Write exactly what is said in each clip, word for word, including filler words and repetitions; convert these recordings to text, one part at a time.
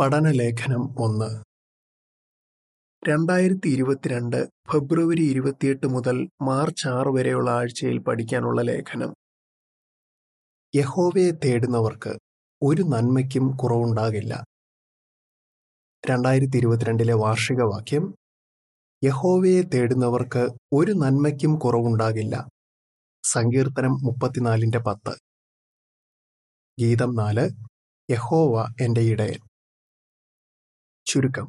പഠനലേഖനം ഒന്ന്. രണ്ടായിരത്തി ഇരുപത്തിരണ്ട് ഫെബ്രുവരി ഇരുപത്തിയെട്ട് മുതൽ മാർച്ച് ആറ് വരെയുള്ള ആഴ്ചയിൽ പഠിക്കാനുള്ള ലേഖനം. യഹോവയെ തേടുന്നവർക്ക് ഒരു നന്മയ്ക്കും കുറവുണ്ടാകില്ല. രണ്ടായിരത്തി ഇരുപത്തിരണ്ടിലെ വാർഷിക വാക്യം: യഹോവയെ തേടുന്നവർക്ക് ഒരു നന്മയ്ക്കും കുറവുണ്ടാകില്ല. സങ്കീർത്തനം മുപ്പത്തിനാലിൻ്റെ പത്ത്. ഗീതം നാല്: യഹോവ എൻ്റെ ഇടയൻ. ചുരുക്കം.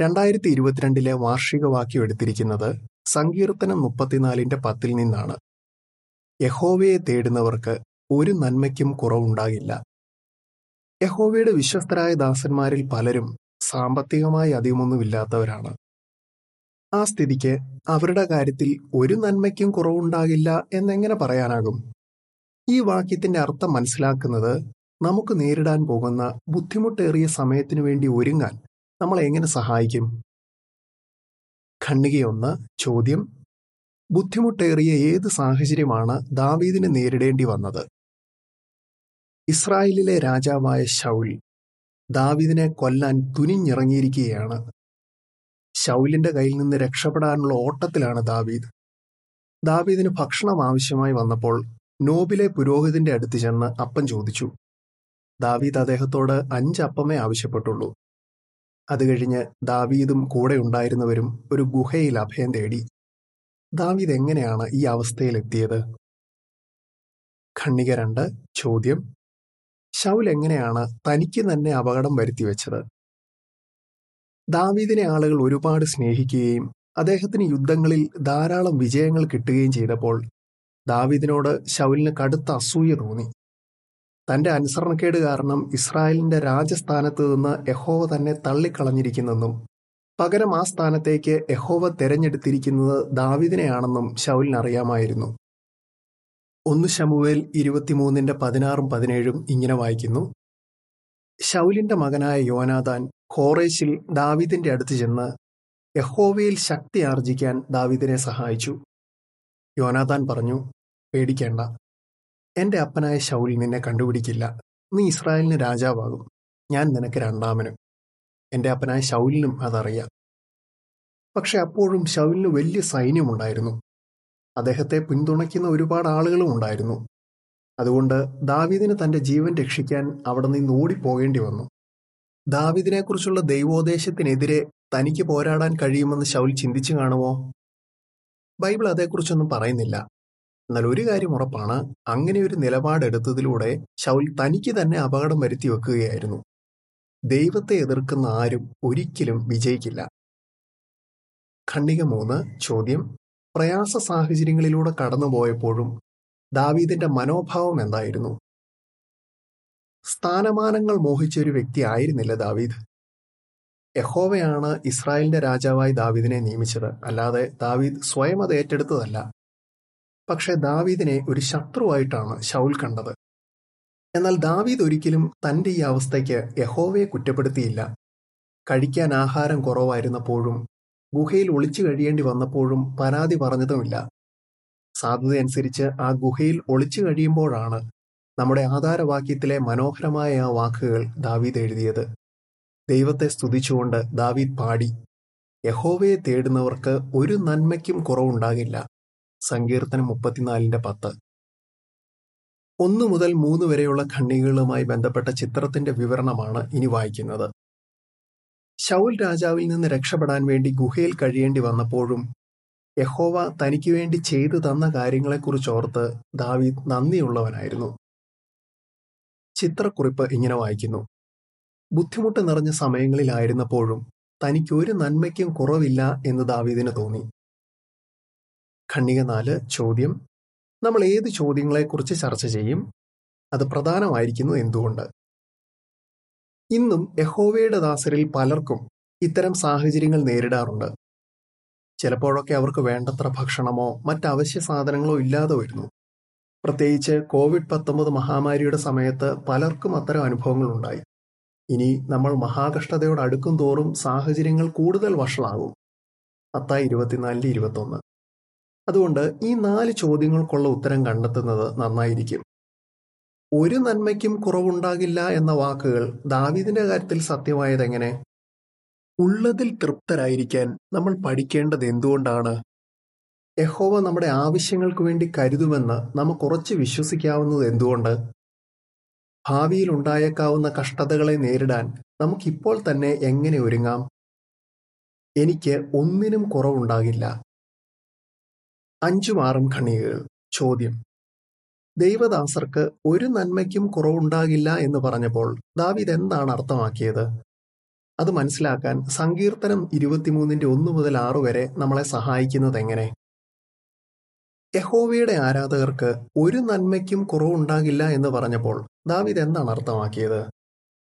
രണ്ടായിരത്തി ഇരുപത്തിരണ്ടിലെ വാർഷിക വാക്യം എടുത്തിരിക്കുന്നത് സങ്കീർത്തനം മുപ്പത്തിനാലിൻ്റെ പത്തിൽ നിന്നാണ്. യഹോവയെ തേടുന്നവർക്ക് ഒരു നന്മയ്ക്കും കുറവുണ്ടാകില്ല. യഹോവയുടെ വിശ്വസ്തരായ ദാസന്മാരിൽ പലരും സാമ്പത്തികമായി അധികമൊന്നുമില്ലാത്തവരാണ്. ആ സ്ഥിതിക്ക് അവരുടെ കാര്യത്തിൽ ഒരു നന്മയ്ക്കും കുറവുണ്ടാകില്ല എന്നെങ്ങനെ പറയാനാകും? ഈ വാക്യത്തിൻ്റെ അർത്ഥം മനസ്സിലാക്കുന്നത് നമുക്ക് നേരിടാൻ പോകുന്ന ബുദ്ധിമുട്ടേറിയ സമയത്തിനു വേണ്ടി ഒരുങ്ങാൻ നമ്മൾ എങ്ങനെ സഹായിക്കും? ഖണ്ഡികയൊന്ന്, ചോദ്യം: ബുദ്ധിമുട്ടേറിയ ഏത് സാഹചര്യമാണ് ദാവീദിന് നേരിടേണ്ടി വന്നത്? ഇസ്രായേലിലെ രാജാവായ ശൗൽ ദാവീദിനെ കൊല്ലാൻ തുനിഞ്ഞിറങ്ങിയിരിക്കുകയാണ്. ശൗലിൻ്റെ കയ്യിൽ നിന്ന് രക്ഷപ്പെടാനുള്ള ഓട്ടത്തിലാണ് ദാവീദ്. ദാവീദിന് ഭക്ഷണം ആവശ്യമായി വന്നപ്പോൾ നോബിലെ പുരോഹിതന്റെ അടുത്ത് ചെന്ന് അപ്പം ചോദിച്ചു. ദാവീദ് അദ്ദേഹത്തോട് അഞ്ച് അപ്പമേ ആവശ്യപ്പെട്ടുള്ളൂ. അത് കഴിഞ്ഞ് ദാവീദും കൂടെ ഉണ്ടായിരുന്നവരും ഒരു ഗുഹയിൽ അഭയം തേടി. ദാവീദ് എങ്ങനെയാണ് ഈ അവസ്ഥയിലെത്തിയത്? ഖണ്ഡിക രണ്ട്, ചോദ്യം: ശൗൽ എങ്ങനെയാണ് തനിക്ക് തന്നെ അപകടം വരുത്തിവെച്ചത്? ദാവീദിനെ ആളുകൾ ഒരുപാട് സ്നേഹിക്കുകയും അദ്ദേഹത്തിന് യുദ്ധങ്ങളിൽ ധാരാളം വിജയങ്ങൾ കിട്ടുകയും ചെയ്തപ്പോൾ ദാവീദിനോട് ശൗലിന് കടുത്ത അസൂയ തോന്നി. തൻ്റെ അനുസരണക്കേട് കാരണം ഇസ്രായേലിൻ്റെ രാജസ്ഥാനത്ത് നിന്ന് യഹോവ തന്നെ തള്ളിക്കളഞ്ഞിരിക്കുന്നെന്നും പകരം ആ സ്ഥാനത്തേക്ക് യഹോവ തെരഞ്ഞെടുത്തിരിക്കുന്നത് ദാവീദിനെയാണെന്നും ശൗലിനറിയാമായിരുന്നു. ഒന്ന് ശമൂവേൽ ഇരുപത്തിമൂന്നിൻ്റെ പതിനാറും പതിനേഴും ഇങ്ങനെ വായിക്കുന്നു: ശൗലിൻ്റെ മകനായ യോനാഥാൻ ഹോറേശിൽ ദാവീദിൻ്റെ അടുത്ത് ചെന്ന് യഹോവയിൽ ശക്തി ആർജിക്കാൻ ദാവീദിനെ സഹായിച്ചു. യോനാഥാൻ പറഞ്ഞു: പേടിക്കേണ്ട, എൻ്റെ അപ്പനായ ശൗൽ നിന്നെ കണ്ടുപിടിക്കില്ല. നീ ഇസ്രായേലിന് രാജാവാകും. ഞാൻ നിനക്ക് രണ്ടാമനും. എൻ്റെ അപ്പനായ ശൗലിനും അതറിയാം. പക്ഷെ അപ്പോഴും ശൗലിന് വലിയ സൈന്യമുണ്ടായിരുന്നു. അദ്ദേഹത്തെ പിന്തുണയ്ക്കുന്ന ഒരുപാട് ആളുകളും ഉണ്ടായിരുന്നു. അതുകൊണ്ട് ദാവീദിന് തൻ്റെ ജീവൻ രക്ഷിക്കാൻ അവിടെ നിന്ന് ഓടിപ്പോകേണ്ടി വന്നു. ദാവീദിനെക്കുറിച്ചുള്ള ദൈവോപദേശത്തിനെതിരെ തനിക്ക് പോരാടാൻ കഴിയുമെന്ന് ശൗൽ ചിന്തിച്ചു കാണുമോ? ബൈബിൾ അതേക്കുറിച്ചൊന്നും പറയുന്നില്ല. എന്നാൽ ഒരു കാര്യം ഉറപ്പാണ്, അങ്ങനെയൊരു നിലപാടെടുത്തതിലൂടെ ശൗൽ തനിക്ക് തന്നെ അപകടം വരുത്തി വെക്കുകയായിരുന്നു. ദൈവത്തെ എതിർക്കുന്ന ആരും ഒരിക്കലും വിജയിക്കില്ല. ഖണ്ഡിക മൂന്ന്, ചോദ്യം: പ്രയാസ സാഹചര്യങ്ങളിലൂടെ കടന്നുപോയപ്പോഴും ദാവീദിന്റെ മനോഭാവം എന്തായിരുന്നു? സ്ഥാനമാനങ്ങൾ മോഹിച്ചൊരു വ്യക്തി ആയിരുന്നില്ല ദാവീദ്. യഹോവയാണ് ഇസ്രായേലിന്റെ രാജാവായി ദാവീദിനെ നിയമിച്ചത്, അല്ലാതെ ദാവീദ് സ്വയം അത് ഏറ്റെടുത്തതല്ല. പക്ഷേ ദാവീദിനെ ഒരു ശത്രുവായിട്ടാണ് ശൗൽ കണ്ടത്. എന്നാൽ ദാവീദ് ഒരിക്കലും തൻ്റെ ഈ അവസ്ഥയ്ക്ക് യഹോവയെ കുറ്റപ്പെടുത്തിയില്ല. കഴിക്കാൻ ആഹാരം കുറവായിരുന്നപ്പോഴും ഗുഹയിൽ ഒളിച്ചു കഴിയേണ്ടി വന്നപ്പോഴും പരാതി പറഞ്ഞതുമില്ല. സാധ്യതയനുസരിച്ച് ആ ഗുഹയിൽ ഒളിച്ചു കഴിയുമ്പോഴാണ് നമ്മുടെ ആധാരവാക്യത്തിലെ മനോഹരമായ ആ വാക്കുകൾ ദാവീദ് എഴുതിയത്. ദൈവത്തെ സ്തുതിച്ചുകൊണ്ട് ദാവീദ് പാടി: യഹോവയെ തേടുന്നവർക്ക് ഒരു നന്മയ്ക്കും കുറവുണ്ടാകില്ല. സങ്കീർത്തനം മുപ്പത്തിനാലിൻ്റെ പത്ത്. ഒന്ന് മുതൽ മൂന്ന് വരെയുള്ള ഖണ്ഡികകളുമായി ബന്ധപ്പെട്ട ചിത്രത്തിന്റെ വിവരണമാണ് ഇനി വായിക്കുന്നത്. ശൗൽ രാജാവിൽ നിന്ന് രക്ഷപ്പെടാൻ വേണ്ടി ഗുഹയിൽ കഴിയേണ്ടി വന്നപ്പോഴും യഹോവ തനിക്ക് വേണ്ടി ചെയ്തു തന്ന കാര്യങ്ങളെക്കുറിച്ചോർത്ത് ദാവീദ് നന്ദിയുള്ളവനായിരുന്നു. ചിത്രക്കുറിപ്പ് ഇങ്ങനെ വായിക്കുന്നു: ബുദ്ധിമുട്ട് നിറഞ്ഞ സമയങ്ങളിലായിരുന്നപ്പോഴും തനിക്ക് ഒരു നന്മയ്ക്കും കുറവില്ല എന്ന് ദാവീദിന് തോന്നി. ഖണ്ഡിക നാല്, ചോദ്യം: നമ്മൾ ഏത് ചോദ്യങ്ങളെക്കുറിച്ച് ചർച്ച ചെയ്യും? അത് പ്രധാനമായിരിക്കുന്നു എന്തുകൊണ്ട്? ഇന്നും യഹോവയുടെ ദാസരിൽ പലർക്കും ഇത്തരം സാഹചര്യങ്ങൾ നേരിടാറുണ്ട്. ചിലപ്പോഴൊക്കെ അവർക്ക് വേണ്ടത്ര ഭക്ഷണമോ മറ്റവശ്യ സാധനങ്ങളോ ഇല്ലാതെ വരുന്നു. പ്രത്യേകിച്ച് കോവിഡ് പത്തൊമ്പത് മഹാമാരിയുടെ സമയത്ത് പലർക്കും അത്തരം അനുഭവങ്ങളുണ്ടായി. ഇനി നമ്മൾ മഹാകഷ്ടതയോട് അടുക്കും തോറും സാഹചര്യങ്ങൾ കൂടുതൽ വഷളാകും. പത്തായി ഇരുപത്തിനാലിൻ്റെ ഇരുപത്തൊന്ന്. അതുകൊണ്ട് ഈ നാല് ചോദ്യങ്ങൾക്കുള്ള ഉത്തരം കണ്ടെത്തുന്നത് നന്നായിരിക്കും. ഒരു നന്മയ്ക്കും കുറവുണ്ടാകില്ല എന്ന വാക്കുകൾ ദാവീദിന്റെ കാര്യത്തിൽ സത്യമായതെങ്ങനെ? ഉള്ളതിൽ തൃപ്തരായിരിക്കാൻ നമ്മൾ പഠിക്കേണ്ടത് എന്തുകൊണ്ടാണ്? യഹോവ നമ്മുടെ ആവശ്യങ്ങൾക്ക് വേണ്ടി കരുതുമെന്ന് നമുക്ക് ഉറച്ചു വിശ്വസിക്കാവുന്നത് എന്തുകൊണ്ട്? ഭാവിയിൽ ഉണ്ടായേക്കാവുന്ന കഷ്ടതകളെ നേരിടാൻ നമുക്കിപ്പോൾ തന്നെ എങ്ങനെ ഒരുങ്ങാം? എനിക്ക് ഒന്നിനും കുറവുണ്ടാകില്ല. അഞ്ചും ആറും ഖണ്ഡികകൾ. ചോദ്യം: ദൈവദാസർക്ക് ഒരു നന്മയ്ക്കും കുറവുണ്ടാകില്ല എന്ന് പറഞ്ഞപ്പോൾ ദാവീദ് എന്താണ് അർത്ഥമാക്കിയത്? അത് മനസ്സിലാക്കാൻ സങ്കീർത്തനം ഇരുപത്തിമൂന്നിന്റെ ഒന്ന് മുതൽ ആറ് വരെ നമ്മളെ സഹായിക്കുന്നത് എങ്ങനെ? യഹോവയുടെ ആരാധകർക്ക് ഒരു നന്മയ്ക്കും കുറവുണ്ടാകില്ല എന്ന് പറഞ്ഞപ്പോൾ ദാവീദ് എന്താണ് അർത്ഥമാക്കിയത്?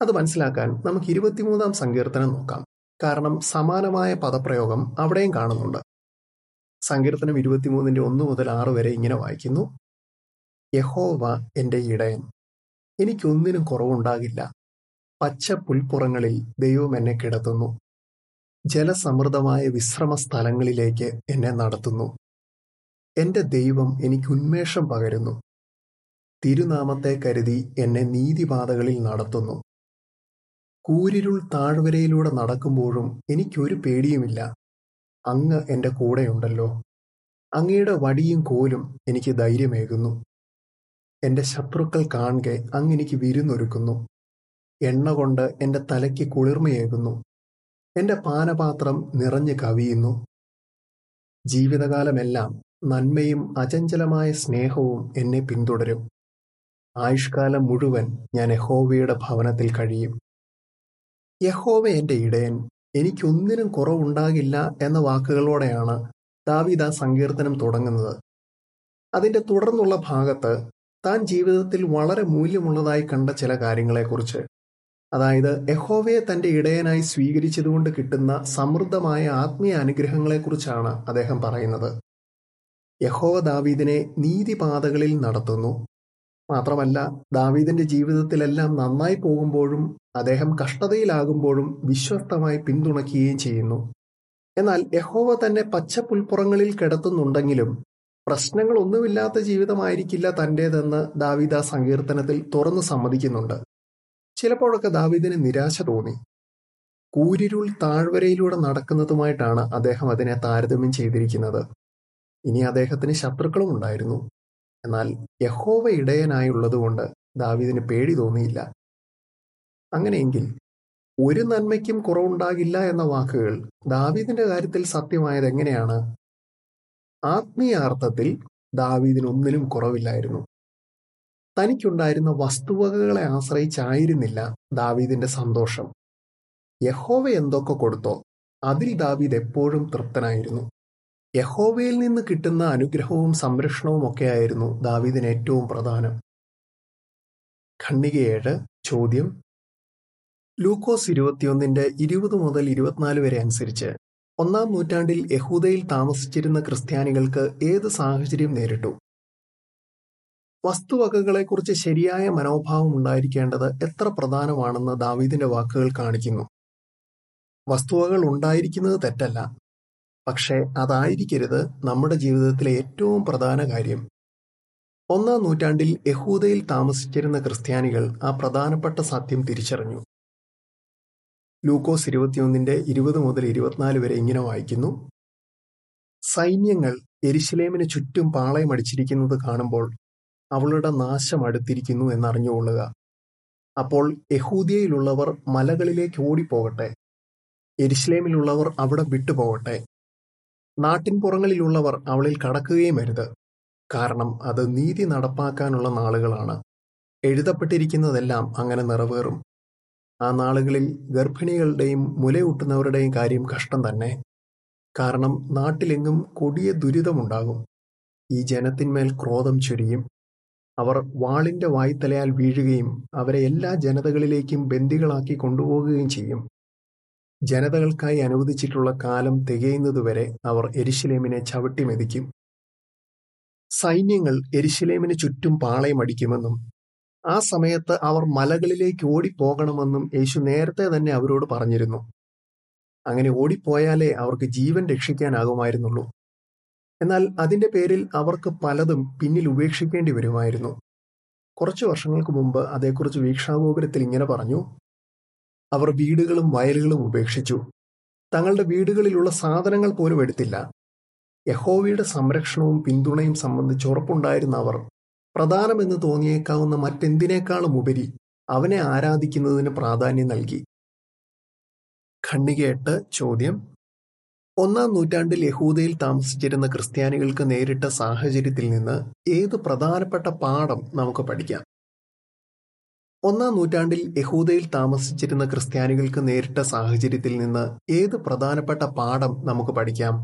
അത് മനസ്സിലാക്കാൻ നമുക്ക് ഇരുപത്തിമൂന്നാം സങ്കീർത്തനം നോക്കാം. കാരണം സമാനമായ പദപ്രയോഗം അവിടെയും കാണുന്നുണ്ട്. സങ്കീർത്തനം ഇരുപത്തിമൂന്നിന്റെ ഒന്ന് മുതൽ ആറ് വരെ ഇങ്ങനെ വായിക്കുന്നു: യഹോവ എൻ്റെ ഇടയൻ, എനിക്കൊന്നിനും കുറവുണ്ടാകില്ല. പച്ച പുൽപ്പുറങ്ങളിൽ ദൈവം എന്നെ കിടത്തുന്നു. ജലസമൃദ്ധമായ വിശ്രമ സ്ഥലങ്ങളിലേക്ക് എന്നെ നടത്തുന്നു. എൻ്റെ ദൈവം എനിക്ക് ഉന്മേഷം പകരുന്നു. തിരുനാമത്തെ കരുതി എന്നെ നീതിപാതകളിൽ നടത്തുന്നു. കൂരിരുൾ താഴ്വരയിലൂടെ നടക്കുമ്പോഴും എനിക്കൊരു പേടിയുമില്ല. അങ്ങ് എൻ്റെ കൂടെയുണ്ടല്ലോ. അങ്ങയുടെ വടിയും കോലും എനിക്ക് ധൈര്യമേകുന്നു. എൻ്റെ ശത്രുക്കൾ കാണെ അങ്ങ് എനിക്ക് വിരുന്നൊരുക്കുന്നു. എണ്ണ കൊണ്ട് എൻ്റെ തലയ്ക്ക് കുളിർമയേകുന്നു. എൻ്റെ പാനപാത്രം നിറഞ്ഞു കവിയുന്നു. ജീവിതകാലമെല്ലാം നന്മയും അചഞ്ചലമായ സ്നേഹവും എന്നെ പിന്തുടരും. ആയുഷ്കാലം മുഴുവൻ ഞാൻ യഹോവയുടെ ഭവനത്തിൽ കഴിയും. യഹോവ എൻ്റെ ഇടയൻ, എനിക്കൊന്നിനും കുറവുണ്ടാകില്ല എന്ന വാക്കുകളോടെയാണ് ദാവീദ് ആ സങ്കീർത്തനം തുടങ്ങുന്നത്. അതിൻ്റെ തുടർന്നുള്ള ഭാഗത്ത് താൻ ജീവിതത്തിൽ വളരെ മൂല്യമുള്ളതായി കണ്ട ചില കാര്യങ്ങളെക്കുറിച്ച്, അതായത് യഹോവയെ തൻ്റെ ഇടയനായി സ്വീകരിച്ചതുകൊണ്ട് കിട്ടുന്ന സമൃദ്ധമായ ആത്മീയ അനുഗ്രഹങ്ങളെക്കുറിച്ചാണ് അദ്ദേഹം പറയുന്നത്. യഹോവ ദാവീദിനെ നീതിപാതകളിൽ നടത്തുന്നു. മാത്രമല്ല, ദാവീദിന്റെ ജീവിതത്തിലെല്ലാം നന്നായി പോകുമ്പോഴും അദ്ദേഹം കഷ്ടതയിലാകുമ്പോഴും വിശ്വസ്തമായി പിന്തുണയ്ക്കുകയും ചെയ്യുന്നു. എന്നാൽ യഹോവ തന്നെ പച്ച പുൽപ്പുറങ്ങളിൽ കിടത്തുന്നുണ്ടെങ്കിലും പ്രശ്നങ്ങളൊന്നുമില്ലാത്ത ജീവിതമായിരിക്കില്ല തൻ്റേതെന്ന് ദാവീദ് ആ സങ്കീർത്തനത്തിൽ തുറന്നു സമ്മതിക്കുന്നുണ്ട്. ചിലപ്പോഴൊക്കെ ദാവീദിന് നിരാശ തോന്നി. കൂരിരുൾ താഴ്വരയിലൂടെ നടക്കുന്നതുമായിട്ടാണ് അദ്ദേഹം അതിനെ താരതമ്യം ചെയ്തിരിക്കുന്നത്. ഇനി അദ്ദേഹത്തിന് ശത്രുക്കളും ഉണ്ടായിരുന്നു. എന്നാൽ യഹോവ ഇടയനായുള്ളതുകൊണ്ട് ദാവീദിന് പേടി തോന്നിയില്ല. അങ്ങനെയെങ്കിൽ ഒരു നന്മയ്ക്കും കുറവുണ്ടാകില്ല എന്ന വാക്കുകൾ ദാവീദിന്റെ കാര്യത്തിൽ സത്യമായത് എങ്ങനെയാണ്? ആത്മീയ അർത്ഥത്തിൽ ദാവീദിന് ഒന്നിനും കുറവില്ലായിരുന്നു. തനിക്കുണ്ടായിരുന്ന വസ്തുവകകളെ ആശ്രയിച്ചായിരുന്നില്ല ദാവീദിന്റെ സന്തോഷം. യഹോവ എന്തൊക്കെ കൊടുത്തോ അതിൽ ദാവീദ് എപ്പോഴും തൃപ്തനായിരുന്നു. യഹോവയിൽ നിന്ന് കിട്ടുന്ന അനുഗ്രഹവും സംരക്ഷണവും ഒക്കെയായിരുന്നു ദാവീദിന് ഏറ്റവും പ്രധാനം. ഖണ്ഡിക ഏഴ്. ചോദ്യം: ലൂക്കോസ് ഇരുപത്തിയൊന്നിന്റെ ഇരുപത് മുതൽ ഇരുപത്തിനാല് വരെ അനുസരിച്ച് ഒന്നാം നൂറ്റാണ്ടിൽ യഹൂദയിൽ താമസിച്ചിരുന്ന ക്രിസ്ത്യാനികൾക്ക് ഏത് സാഹചര്യം നേരിട്ടു? വസ്തുവകകളെക്കുറിച്ച് ശരിയായ മനോഭാവം ഉണ്ടായിരിക്കേണ്ടത് എത്ര പ്രധാനമാണെന്ന് ദാവീദിന്റെ വാക്കുകൾ കാണിക്കുന്നു. വസ്തുവകകൾ ഉണ്ടായിരിക്കുന്നത് തെറ്റല്ല, പക്ഷേ അതായിരിക്കരുത് നമ്മുടെ ജീവിതത്തിലെ ഏറ്റവും പ്രധാന കാര്യം. ഒന്നാം നൂറ്റാണ്ടിൽ യഹൂദയിൽ താമസിച്ചിരുന്ന ക്രിസ്ത്യാനികൾ ആ പ്രധാനപ്പെട്ട സത്യം തിരിച്ചറിഞ്ഞു. ലൂക്കോസ് ഇരുപത്തിയൊന്നിന്റെ ഇരുപത് മുതൽ ഇരുപത്തിനാല് വരെ ഇങ്ങനെ വായിക്കുന്നു: സൈന്യങ്ങൾ യെരുശലേമിന് ചുറ്റും പാളയമടിച്ചിരിക്കുന്നത് കാണുമ്പോൾ അവളുടെ നാശം അടുത്തിരിക്കുന്നു എന്നറിഞ്ഞുകൊള്ളുക. അപ്പോൾ യഹൂദിയയിലുള്ളവർ മലകളിലേക്ക് ഓടിപ്പോകട്ടെ, യെരുശലേമിലുള്ളവർ അവിടെ വിട്ടുപോകട്ടെ. നാട്ടിൻപുറങ്ങളിലുള്ളവർ അവളിൽ കടക്കുകയും അരുത്. കാരണം അത് നീതി നടപ്പാക്കാനുള്ള നാളുകളാണ്. എഴുതപ്പെട്ടിരിക്കുന്നതെല്ലാം അങ്ങനെ നിറവേറും. ആ നാളുകളിൽ ഗർഭിണികളുടെയും മുലയൂട്ടുന്നവരുടെയും കാര്യം കഷ്ടം തന്നെ. കാരണം നാട്ടിലെങ്ങും കൊടിയ ദുരിതമുണ്ടാകും. ഈ ജനത്തിന്മേൽ ക്രോധം ചൊരിയും. അവർ വാളിൻ്റെ വായ്ത്തലയാൽ വീഴുകയും അവരെ എല്ലാ ജനതകളിലേക്കും ബന്ദികളാക്കി കൊണ്ടുപോകുകയും ചെയ്യും. ജനതകൾക്കായി അനുവദിച്ചിട്ടുള്ള കാലം തികയുന്നതുവരെ അവർ യെരുശലേമിനെ ചവിട്ടിമെതിക്കും. സൈന്യങ്ങൾ യെരുശലേമിന് ചുറ്റും പാളയമടിക്കുമെന്നും ആ സമയത്ത് അവർ മലകളിലേക്ക് ഓടിപ്പോകണമെന്നും യേശു നേരത്തെ തന്നെ അവരോട് പറഞ്ഞിരുന്നു. അങ്ങനെ ഓടിപ്പോയാലേ അവർക്ക് ജീവൻ രക്ഷിക്കാനാകുമായിരുന്നുള്ളൂ. എന്നാൽ അതിൻ്റെ പേരിൽ അവർക്ക് പലതും പിന്നിൽ ഉപേക്ഷിക്കേണ്ടി വരുമായിരുന്നു. കുറച്ചു വർഷങ്ങൾക്ക് മുമ്പ് അതേക്കുറിച്ച് വീക്ഷാഗോപുരത്തിൽ ഇങ്ങനെ പറഞ്ഞു: അവർ വീടുകളും വയലുകളും ഉപേക്ഷിച്ചു. തങ്ങളുടെ വീടുകളിലുള്ള സാധനങ്ങൾ പോലും എടുത്തില്ല. യഹോവയുടെ സംരക്ഷണവും പിന്തുണയും സംബന്ധിച്ച് ഉറപ്പുണ്ടായിരുന്ന അവർ പ്രധാനമെന്ന് തോന്നിയേക്കാവുന്ന മറ്റെന്തിനേക്കാളും ഉപരി അവനെ ആരാധിക്കുന്നതിന് പ്രാധാന്യം നൽകി. ഖണ്ഡികയെട്ട് ചോദ്യം: ഒന്നാം നൂറ്റാണ്ടിൽ യഹൂദയിൽ താമസിച്ചിരുന്ന ക്രിസ്ത്യാനികൾക്ക് നേരിട്ട സാഹചര്യത്തിൽ നിന്ന് ഏത് പ്രധാനപ്പെട്ട പാഠം നമുക്ക് പഠിക്കാം? ഒന്നാം നൂറ്റാണ്ടിൽ യഹൂദയിൽ താമസിച്ചിരുന്ന ക്രിസ്ത്യാനികൾക്ക് നേരിട്ട സാഹചര്യത്തിൽ നിന്ന് ഏത് പ്രധാനപ്പെട്ട പാഠം നമുക്ക് പഠിക്കാം?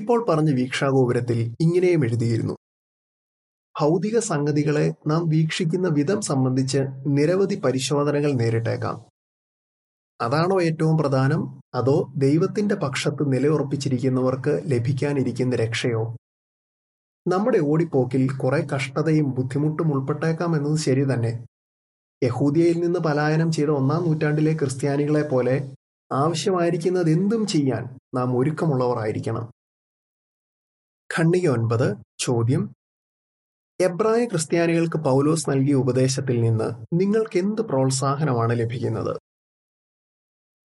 ഇപ്പോൾ പറഞ്ഞ വീക്ഷാഗോപുരത്തിൽ ഇങ്ങനെയും എഴുതിയിരുന്നു: ഭൗതിക സംഗതികളെ നാം വീക്ഷിക്കുന്ന വിധം സംബന്ധിച്ച് നിരവധി പരിശോധനകൾ നേരിട്ടേക്കാം. അതാണോ ഏറ്റവും പ്രധാനം? അതോ ദൈവത്തിന്റെ പക്ഷത്ത് നിലയുറപ്പിച്ചിരിക്കുന്നവർക്ക് ലഭിക്കാനിരിക്കുന്ന രക്ഷയോ? നമ്മുടെ ഓടിപ്പോക്കിൽ കുറെ കഷ്ടതയും ബുദ്ധിമുട്ടും ഉൾപ്പെട്ടേക്കാം എന്നത് ശരി തന്നെ. യഹൂദിയയിൽ നിന്ന് പലായനം ചെയ്ത ഒന്നാം നൂറ്റാണ്ടിലെ ക്രിസ്ത്യാനികളെ പോലെ ആവശ്യമായിരിക്കുന്നത് എന്തും ചെയ്യാൻ നാം ഒരുക്കമുള്ളവരായിരിക്കണം. ഖണ്ഡിക ഒൻപത് ചോദ്യം: എബ്രായ ക്രിസ്ത്യാനികൾക്ക് പൗലോസ് നൽകിയ ഉപദേശത്തിൽ നിന്ന് നിങ്ങൾക്ക് എന്ത് പ്രോത്സാഹനമാണ് ലഭിക്കുന്നത്?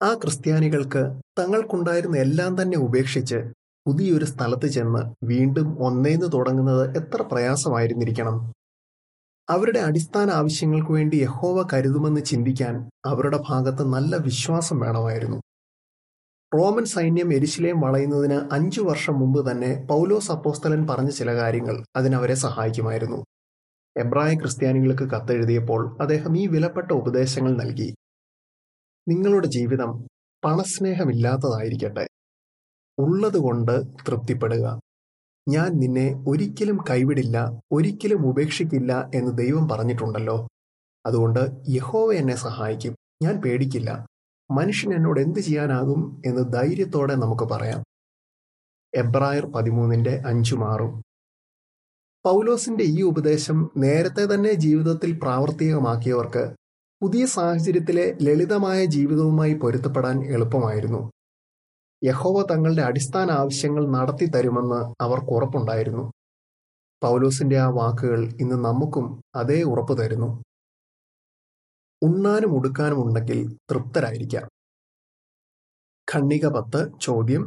ആ ക്രിസ്ത്യാനികൾക്ക് തങ്ങൾക്കുണ്ടായിരുന്ന എല്ലാം തന്നെ ഉപേക്ഷിച്ച് പുതിയൊരു സ്ഥലത്ത് ചെന്ന് വീണ്ടും ഒന്നേന്ന് തുടങ്ങുന്നത് എത്ര പ്രയാസമായിരുന്നിരിക്കണം! അവരുടെ അടിസ്ഥാന ആവശ്യങ്ങൾക്ക് വേണ്ടി യഹോവ കരുതുമെന്ന് ചിന്തിക്കാൻ അവരുടെ ഭാഗത്ത് നല്ല വിശ്വാസം വേണമായിരുന്നു. റോമൻ സൈന്യം യെരുശലേം വളയുന്നതിന് അഞ്ചു വർഷം മുമ്പ് തന്നെ പൗലോസ് അപ്പോസ്തലൻ പറഞ്ഞ ചില കാര്യങ്ങൾ അതിനവരെ സഹായിക്കുമായിരുന്നു. എബ്രായ ക്രിസ്ത്യാനികൾക്ക് കത്തെഴുതിയപ്പോൾ അദ്ദേഹം ഈ വിലപ്പെട്ട ഉപദേശങ്ങൾ നൽകി: നിങ്ങളുടെ ജീവിതം പണസ്നേഹമില്ലാത്തതായിരിക്കട്ടെ. ഉള്ളതുകൊണ്ട് തൃപ്തിപ്പെടുക. ഞാൻ നിന്നെ ഒരിക്കലും കൈവിടില്ല, ഒരിക്കലും ഉപേക്ഷിക്കില്ല എന്ന് ദൈവം പറഞ്ഞിട്ടുണ്ടല്ലോ. അതുകൊണ്ട് യഹോവ എന്നെ സഹായിക്കും, ഞാൻ പേടിക്കില്ല. മനുഷ്യൻ എന്നോട് എന്ത് ചെയ്യാനാകും എന്ന് ധൈര്യത്തോടെ നമുക്ക് പറയാം. എബ്രായർ പതിമൂന്നിന്റെ അഞ്ചും ആറും. പൗലോസിന്റെ ഈ ഉപദേശം നേരത്തെ തന്നെ ജീവിതത്തിൽ പ്രാവർത്തികമാക്കിയവർക്ക് പുതിയ സാഹചര്യത്തിലെ ലളിതമായ ജീവിതവുമായി പൊരുത്തപ്പെടാൻ എളുപ്പമായിരുന്നു. യഹോവ തങ്ങളുടെ അടിസ്ഥാന ആവശ്യങ്ങൾ നടത്തി തരുമെന്ന് അവർക്ക് ഉറപ്പുണ്ടായിരുന്നു. പൗലോസിന്റെ ആ വാക്കുകൾ ഇന്ന് നമുക്കും അതേ ഉറപ്പ് തരുന്നു. ഉണ്ണാനും ഉടുക്കാനും ഉണ്ടെങ്കിൽ തൃപ്തരായിരിക്കാം. ഖണ്ഡിക പത്ത് ചോദ്യം: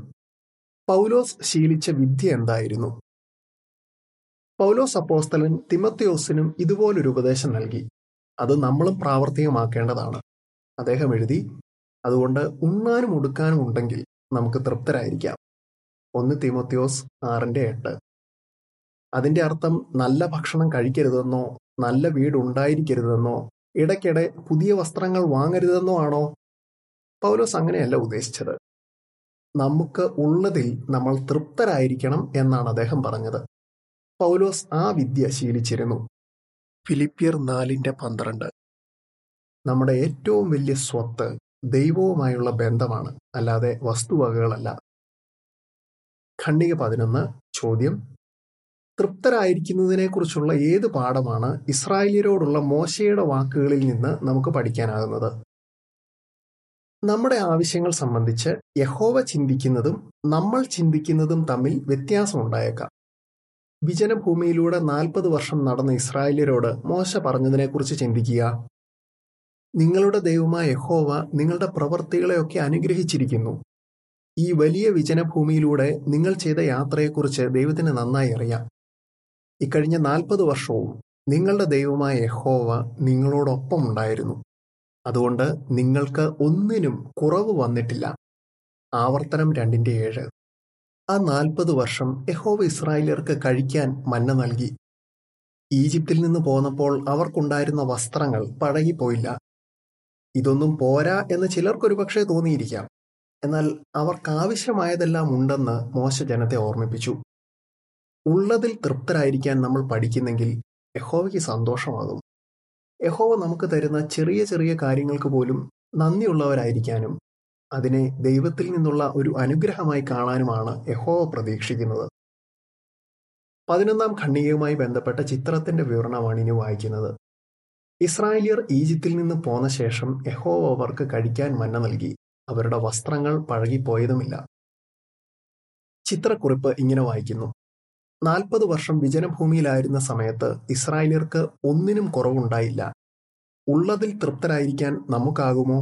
പൗലോസ് ശീലിച്ച വിദ്യ എന്തായിരുന്നു? പൗലോസ് അപ്പോസ്തലൻ തിമത്തെയോസിനും ഇതുപോലൊരു ഉപദേശം നൽകി. അത് നമ്മളും പ്രാവർത്തികമാക്കേണ്ടതാണ്. അദ്ദേഹം എഴുതി: അതുകൊണ്ട് ഉണ്ണാനും ഉടുക്കാനും ഉണ്ടെങ്കിൽ നമുക്ക് തൃപ്തരായിരിക്കാം. ഒന്ന് തിമോത്തെയോസ് ആറിന്റെ എട്ട്. അതിന്റെ അർത്ഥം നല്ല ഭക്ഷണം കഴിക്കരുതെന്നോ നല്ല വീടുണ്ടായിരിക്കരുതെന്നോ ഇടയ്ക്കിടെ പുതിയ വസ്ത്രങ്ങൾ വാങ്ങരുതെന്നോ ആണോ? പൗലോസ് അങ്ങനെയല്ല ഉദ്ദേശിച്ചത്. നമുക്ക് ഉള്ളതിൽ നമ്മൾ തൃപ്തരായിരിക്കണം എന്നാണ് അദ്ദേഹം പറഞ്ഞത്. പൗലോസ് ആ വിദ്യ ശീലിച്ചിരുന്നു. ഫിലിപ്പിയർ നാലിന്റെ പന്ത്രണ്ട്. നമ്മുടെ ഏറ്റവും വലിയ സ്വത്ത് ദൈവവുമായുള്ള ബന്ധമാണ്, അല്ലാതെ വസ്തുവകകളല്ല. ഖണ്ഡിക പതിനൊന്ന് ചോദ്യം: തൃപ്തരായിരിക്കുന്നതിനെക്കുറിച്ചുള്ള ഏത് പാഠമാണ് ഇസ്രായേലിയരോടുള്ള മോശയുടെ വാക്കുകളിൽ നിന്ന് നമുക്ക് പഠിക്കാനാകുന്നത്? നമ്മുടെ ആവശ്യങ്ങൾ സംബന്ധിച്ച് യഹോവ ചിന്തിക്കുന്നതും നമ്മൾ ചിന്തിക്കുന്നതും തമ്മിൽ വ്യത്യാസമുണ്ടായേക്കാം. വിജനഭൂമിയിലൂടെ നാൽപ്പത് വർഷം നടന്ന ഇസ്രായേലിയരോട് മോശ പറഞ്ഞതിനെക്കുറിച്ച് ചിന്തിക്കുക: നിങ്ങളുടെ ദൈവമായ യഹോവ നിങ്ങളുടെ പ്രവൃത്തികളെയൊക്കെ അനുഗ്രഹിച്ചിരിക്കുന്നു. ഈ വലിയ വിജനഭൂമിയിലൂടെ നിങ്ങൾ ചെയ്ത യാത്രയെക്കുറിച്ച് ദൈവത്തിന് നന്നായി അറിയാം. ഇക്കഴിഞ്ഞ നാൽപ്പത് വർഷവും നിങ്ങളുടെ ദൈവമായ യഹോവ നിങ്ങളോടൊപ്പം ഉണ്ടായിരുന്നു. അതുകൊണ്ട് നിങ്ങൾക്ക് ഒന്നിനും കുറവ് വന്നിട്ടില്ല. ആവർത്തനം രണ്ടിന്റെ ഏഴ്. ആ നാൽപ്പത് വർഷം യഹോവ ഇസ്രായേലർക്ക് കഴിക്കാൻ മന്ന നൽകി. ഈജിപ്തിൽ നിന്ന് പോന്നപ്പോൾ അവർക്കുണ്ടായിരുന്ന വസ്ത്രങ്ങൾ പഴകിപ്പോയില്ല. ഇതൊന്നും പോരാ എന്ന് ചിലർക്കൊരു പക്ഷേ തോന്നിയിരിക്കാം. എന്നാൽ അവർക്കാവശ്യമായതെല്ലാം ഉണ്ടെന്ന് മോശ ജനത്തെ ഓർമ്മിപ്പിച്ചു. ഉള്ളതിൽ തൃപ്തരായിരിക്കാൻ നമ്മൾ പഠിക്കുന്നെങ്കിൽ യഹോവയ്ക്ക് സന്തോഷമാകും. യഹോവ നമുക്ക് തരുന്ന ചെറിയ ചെറിയ കാര്യങ്ങൾക്ക് പോലും നന്ദിയുള്ളവരായിരിക്കാനും അതിനെ ദൈവത്തിൽ നിന്നുള്ള ഒരു അനുഗ്രഹമായി കാണാനുമാണ് യഹോവ പ്രതീക്ഷിക്കുന്നത്. പതിനൊന്നാം ഖണ്ഡികയുമായി ബന്ധപ്പെട്ട ചിത്രത്തിന്റെ വിവരണമാണ് ഇനി വായിക്കുന്നത്. ഇസ്രായേലിയർ ഈജിപ്തിൽ നിന്ന് പോന്ന ശേഷം യഹോവ അവർക്ക് കഴിക്കാൻ മന്ന നൽകി. അവരുടെ വസ്ത്രങ്ങൾ പഴകിപ്പോയതുമില്ല. ചിത്രക്കുറിപ്പ് ഇങ്ങനെ വായിക്കുന്നു: നാൽപ്പത് വർഷം വിജനഭൂമിയിലായിരുന്ന സമയത്ത് ഇസ്രായേലിയർക്ക് ഒന്നിനും കുറവുണ്ടായില്ല. ഉള്ളതിൽ തൃപ്തരായിരിക്കാൻ നമുക്കാകുമോ?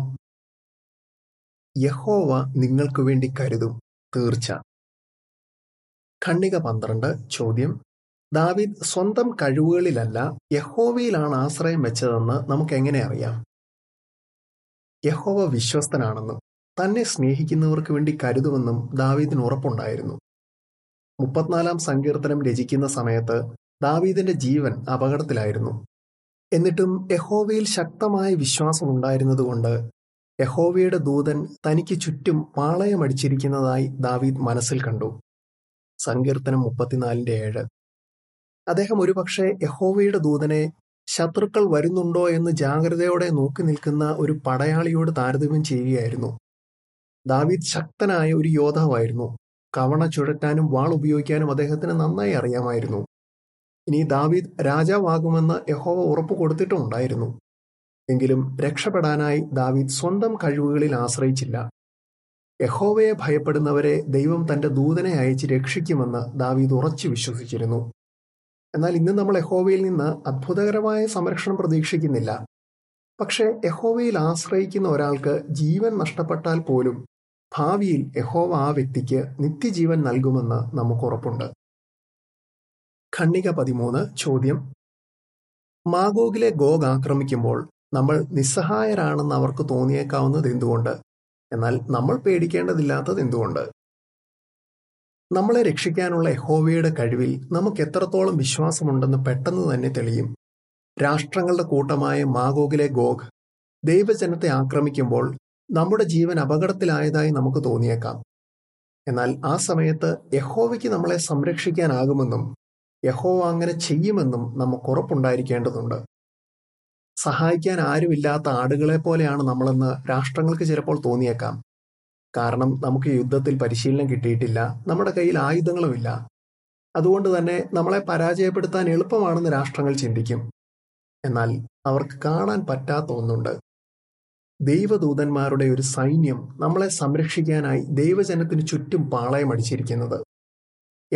യഹോവ നിങ്ങൾക്ക് വേണ്ടി കരുതും, തീർച്ച. ഖണ്ഡിക പന്ത്രണ്ട്, ചോദ്യം: ദാവീദ് സ്വന്തം കഴിവുകളിലല്ല യഹോവയിലാണ് ആശ്രയം വെച്ചതെന്ന് നമുക്ക് എങ്ങനെ അറിയാം? യഹോവ വിശ്വസ്തനാണെന്നും തന്നെ സ്നേഹിക്കുന്നവർക്ക് വേണ്ടി കരുതുമെന്നും ദാവീദിന് ഉറപ്പുണ്ടായിരുന്നു. മുപ്പത്തിനാലാം സങ്കീർത്തനം രചിക്കുന്ന സമയത്ത് ദാവീദിന്റെ ജീവൻ അപകടത്തിലായിരുന്നു. എന്നിട്ടും യഹോവയിൽ ശക്തമായ വിശ്വാസമുണ്ടായിരുന്നതുകൊണ്ട് യഹോവയുടെ ദൂതൻ തനിക്ക് ചുറ്റും പാളയമടിച്ചിരിക്കുന്നതായി ദാവീദ് മനസ്സിൽ കണ്ടു. സങ്കീർത്തനം മുപ്പത്തിനാലിന്റെ ഏഴ്. അദ്ദേഹം ഒരുപക്ഷെ യഹോവയുടെ ദൂതനെ ശത്രുക്കൾ വരുന്നുണ്ടോ എന്ന് ജാഗ്രതയോടെ നോക്കി നിൽക്കുന്ന ഒരു പടയാളിയോട് താരതമ്യം ചെയ്യുകയായിരുന്നു. ദാവീദ് ശക്തനായ ഒരു യോദ്ധാവായിരുന്നു. കവണ ചുഴറ്റാനും വാൾ ഉപയോഗിക്കാനും അദ്ദേഹത്തിന് നന്നായി അറിയാമായിരുന്നു. ഇനി ദാവീദ് രാജാവാകുമെന്ന് യഹോവ ഉറപ്പ് കൊടുത്തിട്ടുമുണ്ടായിരുന്നു. എങ്കിലും രക്ഷപ്പെടാനായി ദാവീദ് സ്വന്തം കഴിവുകളിൽ ആശ്രയിച്ചില്ല. യഹോവയെ ഭയപ്പെടുന്നവരെ ദൈവം തന്റെ ദൂതനെ അയച്ച് രക്ഷിക്കുമെന്ന് ദാവീദ് ഉറച്ചു വിശ്വസിച്ചിരുന്നു. എന്നാൽ ഇന്ന് നമ്മൾ യഹോവയിൽ നിന്ന് അത്ഭുതകരമായ സംരക്ഷണം പ്രതീക്ഷിക്കുന്നില്ല. പക്ഷേ യഹോവയിൽ ആശ്രയിക്കുന്ന ഒരാൾക്ക് ജീവൻ നഷ്ടപ്പെട്ടാൽ പോലും ഭാവിയിൽ യഹോവ ആ വ്യക്തിക്ക് നിത്യജീവൻ നൽകുമെന്ന് നമുക്ക് ഉറപ്പുണ്ട്. ഖണ്ഡിക പതിമൂന്ന്, ചോദ്യം: മാഗോഗിലെ ഗോഗ് ആക്രമിക്കുമ്പോൾ നമ്മൾ നിസ്സഹായരാണെന്ന് അവർക്ക് തോന്നിയേക്കാവുന്നത് എന്തുകൊണ്ട്? എന്നാൽ നമ്മൾ പേടിക്കേണ്ടതില്ലാത്തത് എന്തുകൊണ്ട്? നമ്മളെ രക്ഷിക്കാനുള്ള യഹോവയുടെ കഴിവിൽ നമുക്ക് എത്രത്തോളം വിശ്വാസമുണ്ടെന്ന് പെട്ടെന്ന് തന്നെ തെളിയും. രാഷ്ട്രങ്ങളുടെ കൂട്ടമായ മാഗോഗിലെ ഗോഗ് ദൈവജനത്തെ ആക്രമിക്കുമ്പോൾ നമ്മുടെ ജീവൻ അപകടത്തിലായതായി നമുക്ക് തോന്നിയേക്കാം. എന്നാൽ ആ സമയത്ത് യഹോവയ്ക്ക് നമ്മളെ സംരക്ഷിക്കാനാകുമെന്നും യഹോവ അങ്ങനെ ചെയ്യുമെന്നും നമുക്ക് ഉറപ്പുണ്ടായിരിക്കേണ്ടതുണ്ട്. സഹായിക്കാൻ ആരുമില്ലാത്ത ആടുകളെ പോലെയാണ് നമ്മളെന്ന് രാഷ്ട്രങ്ങൾക്ക് ചിലപ്പോൾ തോന്നിയേക്കാം. കാരണം നമുക്ക് യുദ്ധത്തിൽ പരിശീലനം കിട്ടിയിട്ടില്ല, നമ്മുടെ കയ്യിൽ ആയുധങ്ങളുമില്ല. അതുകൊണ്ട് തന്നെ നമ്മളെ പരാജയപ്പെടുത്താൻ എളുപ്പമാണെന്ന് രാഷ്ട്രങ്ങൾ ചിന്തിക്കും. എന്നാൽ അവർക്ക് കാണാൻ പറ്റാത്ത ഒന്നുണ്ട്. ദൈവദൂതന്മാരുടെ ഒരു സൈന്യം നമ്മളെ സംരക്ഷിക്കാനായി ദൈവജനത്തിന് ചുറ്റും പാളയമടിച്ചിരിക്കുന്നത്.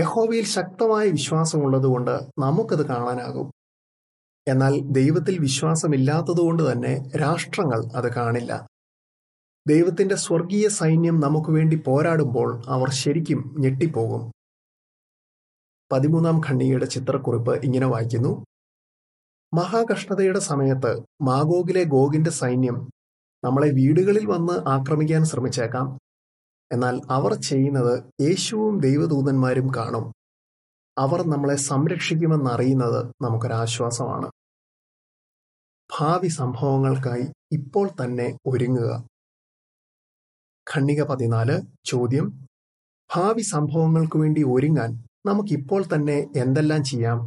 യഹോവയിൽ ശക്തമായ വിശ്വാസമുള്ളതുകൊണ്ട് നമുക്കത് കാണാനാകും. എന്നാൽ ദൈവത്തിൽ വിശ്വാസമില്ലാത്തതുകൊണ്ട് തന്നെ രാഷ്ട്രങ്ങൾ അത് കാണില്ല. ദൈവത്തിന്റെ സ്വർഗീയ സൈന്യം നമുക്ക് വേണ്ടി പോരാടുമ്പോൾ അവർ ശരിക്കും ഞെട്ടിപ്പോകും. പതിമൂന്നാം ഖണ്ഡികയുടെ ചിത്രക്കുറിപ്പ് ഇങ്ങനെ വായിക്കുന്നു: മഹാകഷ്ണതയുടെ സമയത്ത് മാഗോഗിലെ ഗോഗിന്റെ സൈന്യം നമ്മളെ വീടുകളിൽ വന്ന് ആക്രമിക്കാൻ ശ്രമിച്ചേക്കാം. എന്നാൽ അവർ ചെയ്യുന്നത് യേശുവും ദൈവദൂതന്മാരും കാണും. അവർ നമ്മളെ സംരക്ഷിക്കുമെന്നറിയുന്നത് നമുക്കൊരാശ്വാസമാണ്. ഭാവി സംഭവങ്ങൾക്കായി ഇപ്പോൾ തന്നെ ഒരുങ്ങുക. ഖണ്ഡിക പതിനാല്, ചോദ്യം: ഭാവി സംഭവങ്ങൾക്ക് വേണ്ടി ഒരുങ്ങാൻ നമുക്കിപ്പോൾ തന്നെ എന്തെല്ലാം ചെയ്യാം?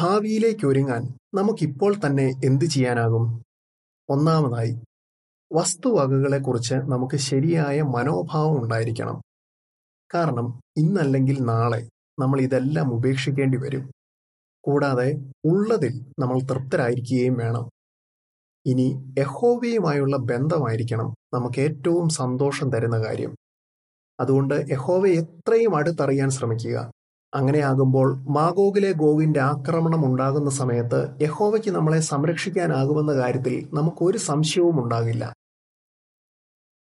ഭാവിയിലേക്ക് ഒരുങ്ങാൻ നമുക്കിപ്പോൾ തന്നെ എന്ത് ചെയ്യാനാകും? ഒന്നാമതായി, വസ്തുവകകളെക്കുറിച്ച് നമുക്ക് ശരിയായ മനോഭാവം ഉണ്ടായിരിക്കണം. കാരണം ഇന്നല്ലെങ്കിൽ നാളെ നമ്മൾ ഇതെല്ലാം ഉപേക്ഷിക്കേണ്ടി വരും. കൂടാതെ ഉള്ളതിൽ നമ്മൾ തൃപ്തരായിരിക്കുകയും വേണം. ഇനി യഹോവയുമായുള്ള ബന്ധമായിരിക്കണം നമുക്ക് ഏറ്റവും സന്തോഷം തരുന്ന കാര്യം. അതുകൊണ്ട് യഹോവയെ എത്രയും അടുത്തറിയാൻ ശ്രമിക്കുക. അങ്ങനെയാകുമ്പോൾ മാഗോഗിലെ ഗോഗിന്റെ ആക്രമണം ഉണ്ടാകുന്ന സമയത്ത് യഹോവയ്ക്ക് നമ്മളെ സംരക്ഷിക്കാനാകുമെന്ന കാര്യത്തിൽ നമുക്കൊരു സംശയവും ഉണ്ടാകില്ല.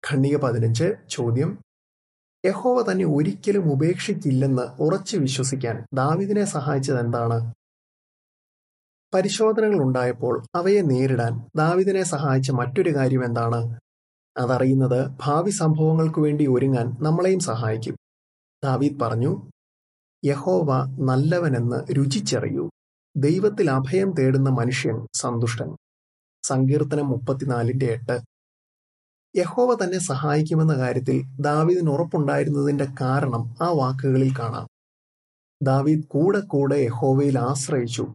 ഖണ്ഡിക പതിനഞ്ച്, ചോദ്യം: യഹോവ തന്നെ ഒരിക്കലും ഉപേക്ഷിക്കില്ലെന്ന് ഉറച്ചു വിശ്വസിക്കാൻ ദാവീദിനെ സഹായിച്ചത് എന്താണ്? പരിശോധനകൾ ഉണ്ടായപ്പോൾ അവയെ നേരിടാൻ ദാവീദിനെ സഹായിച്ച മറ്റൊരു കാര്യം എന്താണ്? അതറിയുന്നത് ഭാവി സംഭവങ്ങൾക്ക് വേണ്ടി ഒരുങ്ങാൻ നമ്മളെയും സഹായിക്കും. ദാവീദ് പറഞ്ഞു: യഹോവ നല്ലവനെന്ന് രുചിച്ചറിയൂ, ദൈവത്തിൽ അഭയം തേടുന്ന മനുഷ്യൻ സന്തുഷ്ടൻ. സങ്കീർത്തനം മുപ്പത്തിനാലിന്റെ എട്ട്. യഹോവ തന്നെ സഹായിക്കുമെന്ന കാര്യത്തിൽ ദാവീദിന് ഉറപ്പുണ്ടായിരുന്നതിന്റെ കാരണം ആ വാക്കുകളിൽ കാണാം. ദാവീദ് കൂടെ കൂടെ യഹോവയിൽ ആശ്രയിച്ചു.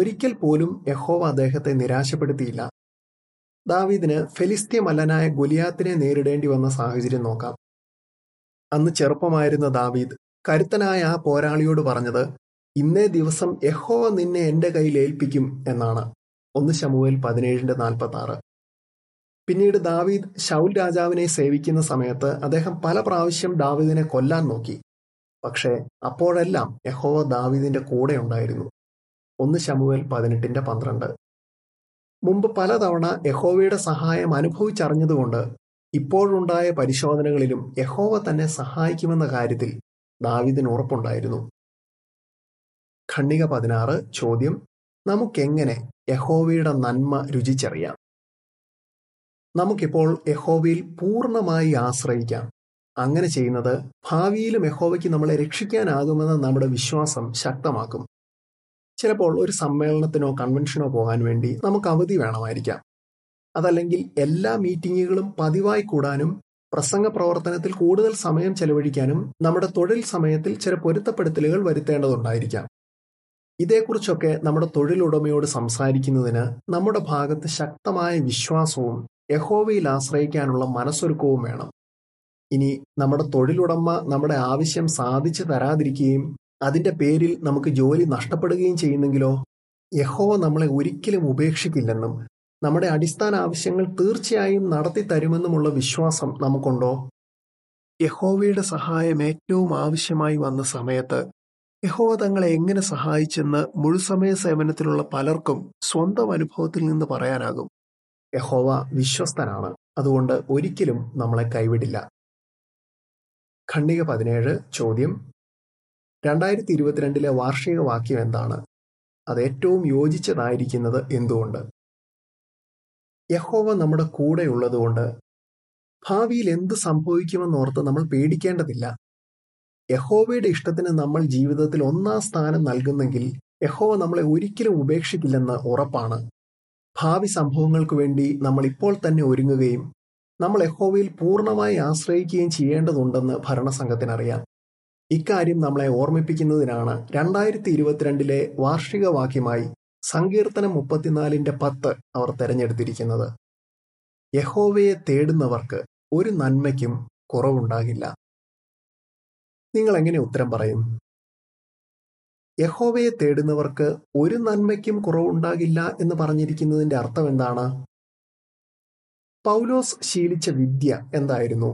ഒരിക്കൽ പോലും യഹോവ അദ്ദേഹത്തെ നിരാശപ്പെടുത്തിയില്ല. ദാവീദിന് ഫെലിസ്ത്യ മല്ലനായ ഗൊലിയാത്തിനെ നേരിടേണ്ടി വന്ന സാഹചര്യം നോക്കാം. അന്ന് ചെറുപ്പമായിരുന്ന ദാവീദ് കരുത്തനായ ആ പോരാളിയോട് പറഞ്ഞത്, ഇന്നേ ദിവസം യഹോവ നിന്നെ എൻ്റെ കയ്യിൽ ഏൽപ്പിക്കും എന്നാണ്. ഒന്ന് ശമൂവേൽ പതിനേഴിന്റെ നാൽപ്പത്തി ആറ്. പിന്നീട് ദാവീദ് ശൗൽ രാജാവിനെ സേവിക്കുന്ന സമയത്ത് അദ്ദേഹം പല പ്രാവശ്യം ദാവീദിനെ കൊല്ലാൻ നോക്കി. പക്ഷേ അപ്പോഴെല്ലാം യഹോവ ദാവീദിന്റെ കൂടെ ഉണ്ടായിരുന്നു. ഒന്ന് ശമൂവേൽ പതിനെട്ടിന്റെ പന്ത്രണ്ട്. മുമ്പ് പലതവണ യഹോവയുടെ സഹായം അനുഭവിച്ചറിഞ്ഞതുകൊണ്ട് ഇപ്പോഴുണ്ടായ പരിശോധനകളിലും യഹോവ തന്നെ സഹായിക്കുമെന്ന കാര്യത്തിൽ ദാവീദിന് ഉറപ്പുണ്ടായിരുന്നു. ഖണ്ഡിക പതിനാറ്. ചോദ്യം: നമുക്കെങ്ങനെ യഹോവയുടെ നന്മ രുചിച്ചറിയാം? നമുക്കിപ്പോൾ യഹോവയിൽ പൂർണ്ണമായി ആശ്രയിക്കാം. അങ്ങനെ ചെയ്യുന്നത് ഭാവിയിലും യഹോവയ്ക്ക് നമ്മളെ രക്ഷിക്കാനാകുമെന്ന നമ്മുടെ വിശ്വാസം ശക്തമാക്കും. ചിലപ്പോൾ ഒരു സമ്മേളനത്തിനോ കൺവെൻഷനോ പോകാൻ വേണ്ടി നമുക്ക് അവധി വേണമായിരിക്കാം. അതല്ലെങ്കിൽ എല്ലാ മീറ്റിങ്ങുകളും പതിവായി കൂടാനും പ്രസംഗ പ്രവർത്തനത്തിൽ കൂടുതൽ സമയം ചെലവഴിക്കാനും നമ്മുടെ തൊഴിൽ സമയത്തിൽ ചില പൊരുത്തപ്പെടുത്തലുകൾ വരുത്തേണ്ടതുണ്ടായിരിക്കാം. ഇതേക്കുറിച്ചൊക്കെ നമ്മുടെ തൊഴിലുടമയോട് സംസാരിക്കുന്നതിന് നമ്മുടെ ഭാഗത്ത് ശക്തമായ വിശ്വാസവും യഹോവയിൽ ആശ്രയിക്കാനുള്ള മനസ്സൊരുക്കവും വേണം. ഇനി നമ്മുടെ തൊഴിലുടമ നമ്മുടെ ആവശ്യം സാധിച്ചു തരാതിരിക്കുകയും അതിന്റെ പേരിൽ നമുക്ക് ജോലി നഷ്ടപ്പെടുകയും ചെയ്യുന്നെങ്കിലോ? യഹോവ നമ്മളെ ഒരിക്കലും ഉപേക്ഷിക്കില്ലെന്നും നമ്മുടെ അടിസ്ഥാന ആവശ്യങ്ങൾ തീർച്ചയായും നടത്തി തരുമെന്നുമുള്ള വിശ്വാസം നമുക്കുണ്ടോ? യഹോവയുടെ സഹായം ഏറ്റവും ആവശ്യമായി വന്ന സമയത്ത് യഹോവ തങ്ങളെ എങ്ങനെ സഹായിച്ചെന്ന് മുഴുസമയ സേവനത്തിലുള്ള പലർക്കും സ്വന്തം അനുഭവത്തിൽ നിന്ന് പറയാനാകും. യഹോവ വിശ്വസ്തനാണ്, അതുകൊണ്ട് ഒരിക്കലും നമ്മളെ കൈവിടില്ല. ഖണ്ഡിക പതിനേഴ്. ചോദ്യം: രണ്ടായിരത്തി ഇരുപത്തിരണ്ടിലെ വാർഷിക വാക്യം എന്താണ്? അത് ഏറ്റവും യോജിച്ചതായിരിക്കുന്നത് എന്തുകൊണ്ട്? യഹോവ നമ്മുടെ കൂടെയുള്ളതുകൊണ്ട് ഭാവിയിൽ എന്ത് സംഭവിക്കുമെന്നോർത്ത് നമ്മൾ പേടിക്കേണ്ടതില്ല. യഹോവയുടെ ഇഷ്ടത്തിന് നമ്മൾ ജീവിതത്തിൽ ഒന്നാം സ്ഥാനം നൽകുന്നെങ്കിൽ യഹോവ നമ്മളെ ഒരിക്കലും ഉപേക്ഷിക്കില്ലെന്ന് ഉറപ്പാണ്. ഭാവി സംഭവങ്ങൾക്ക് വേണ്ടി നമ്മൾ ഇപ്പോൾ തന്നെ ഒരുങ്ങുകയും നമ്മൾ യഹോവയിൽ പൂർണ്ണമായി ആശ്രയിക്കുകയും ചെയ്യേണ്ടതുണ്ടെന്ന് ഭരണസംഘത്തിനറിയാം. ഇക്കാര്യം നമ്മളെ ഓർമ്മിപ്പിക്കുന്നതിനാണ് രണ്ടായിരത്തി ഇരുപത്തിരണ്ടിലെ വാർഷിക വാക്യമായി സങ്കീർത്തനം മുപ്പത്തിനാലിന്റെ പത്ത് അവർ തെരഞ്ഞെടുത്തിരിക്കുന്നത്. യഹോവയെ തേടുന്നവർക്ക് ഒരു നന്മയ്ക്കും കുറവുണ്ടാകില്ല. നിങ്ങൾ എങ്ങനെ ഉത്തരം പറയും? യഹോവയെ തേടുന്നവർക്ക് ഒരു നന്മയ്ക്കും കുറവുണ്ടാകില്ല എന്ന് പറഞ്ഞിരിക്കുന്നതിന്റെ അർത്ഥം എന്താണ്? പൗലോസ് ശീലിച്ച വിദ്യ എന്തായിരുന്നു?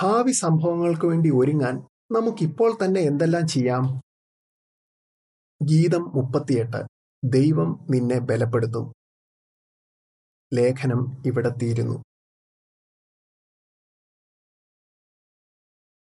ഭാവി സംഭവങ്ങൾക്ക് വേണ്ടി ഒരുങ്ങാൻ നമുക്കിപ്പോൾ തന്നെ എന്തെല്ലാം ചെയ്യാം? ഗീതം മുപ്പത്തിയെട്ട്. ദൈവം നിന്നെ ബലപ്പെടുത്തും. ലേഖനം ഇവിടെ തീരുന്നു.